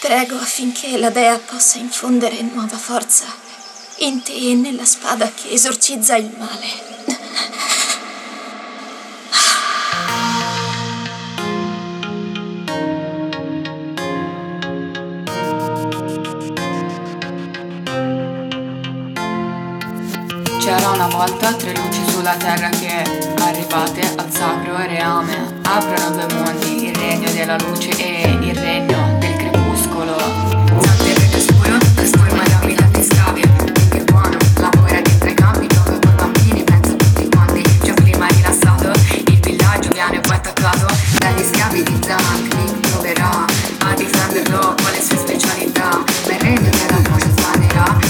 Prego affinché la Dea possa infondere nuova forza in te e nella spada che esorcizza il male. C'era una volta tre luci sulla terra che, arrivate al sacro reame, aprono due mondi, il regno della luce e il regno del crepuscolo. Sante perché scuro, trasforma la vita che scavia, che buono, lavora dietro i campi, gioca con bambini, pensa tutti quanti, già prima rilassato, il villaggio viene poi attaccato, dagli schiavi di Zan, chi proverà a difenderlo con le sue specialità, ma il regno della luce svanerà.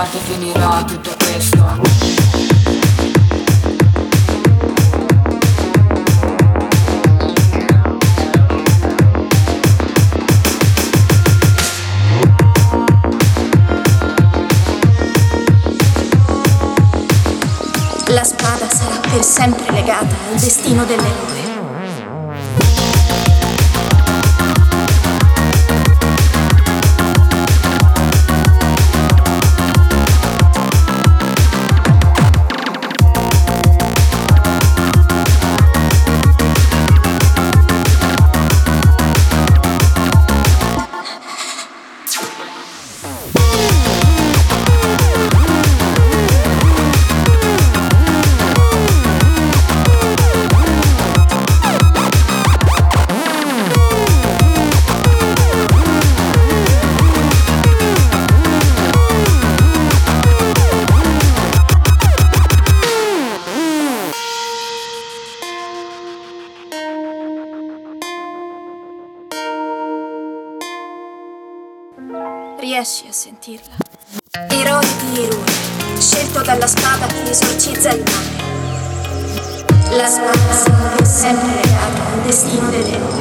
Infatti finirà tutto questo. La spada sarà per sempre legata al destino dell'eroe. Riesci a sentirla? Eroi di eroi, scelto dalla spada che esorcizza il male. La spada sarà per sempre legata al destino dell'eroe.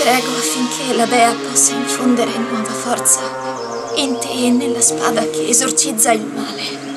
Prego affinché la Dea possa infondere nuova forza in te e nella spada che esorcizza il male.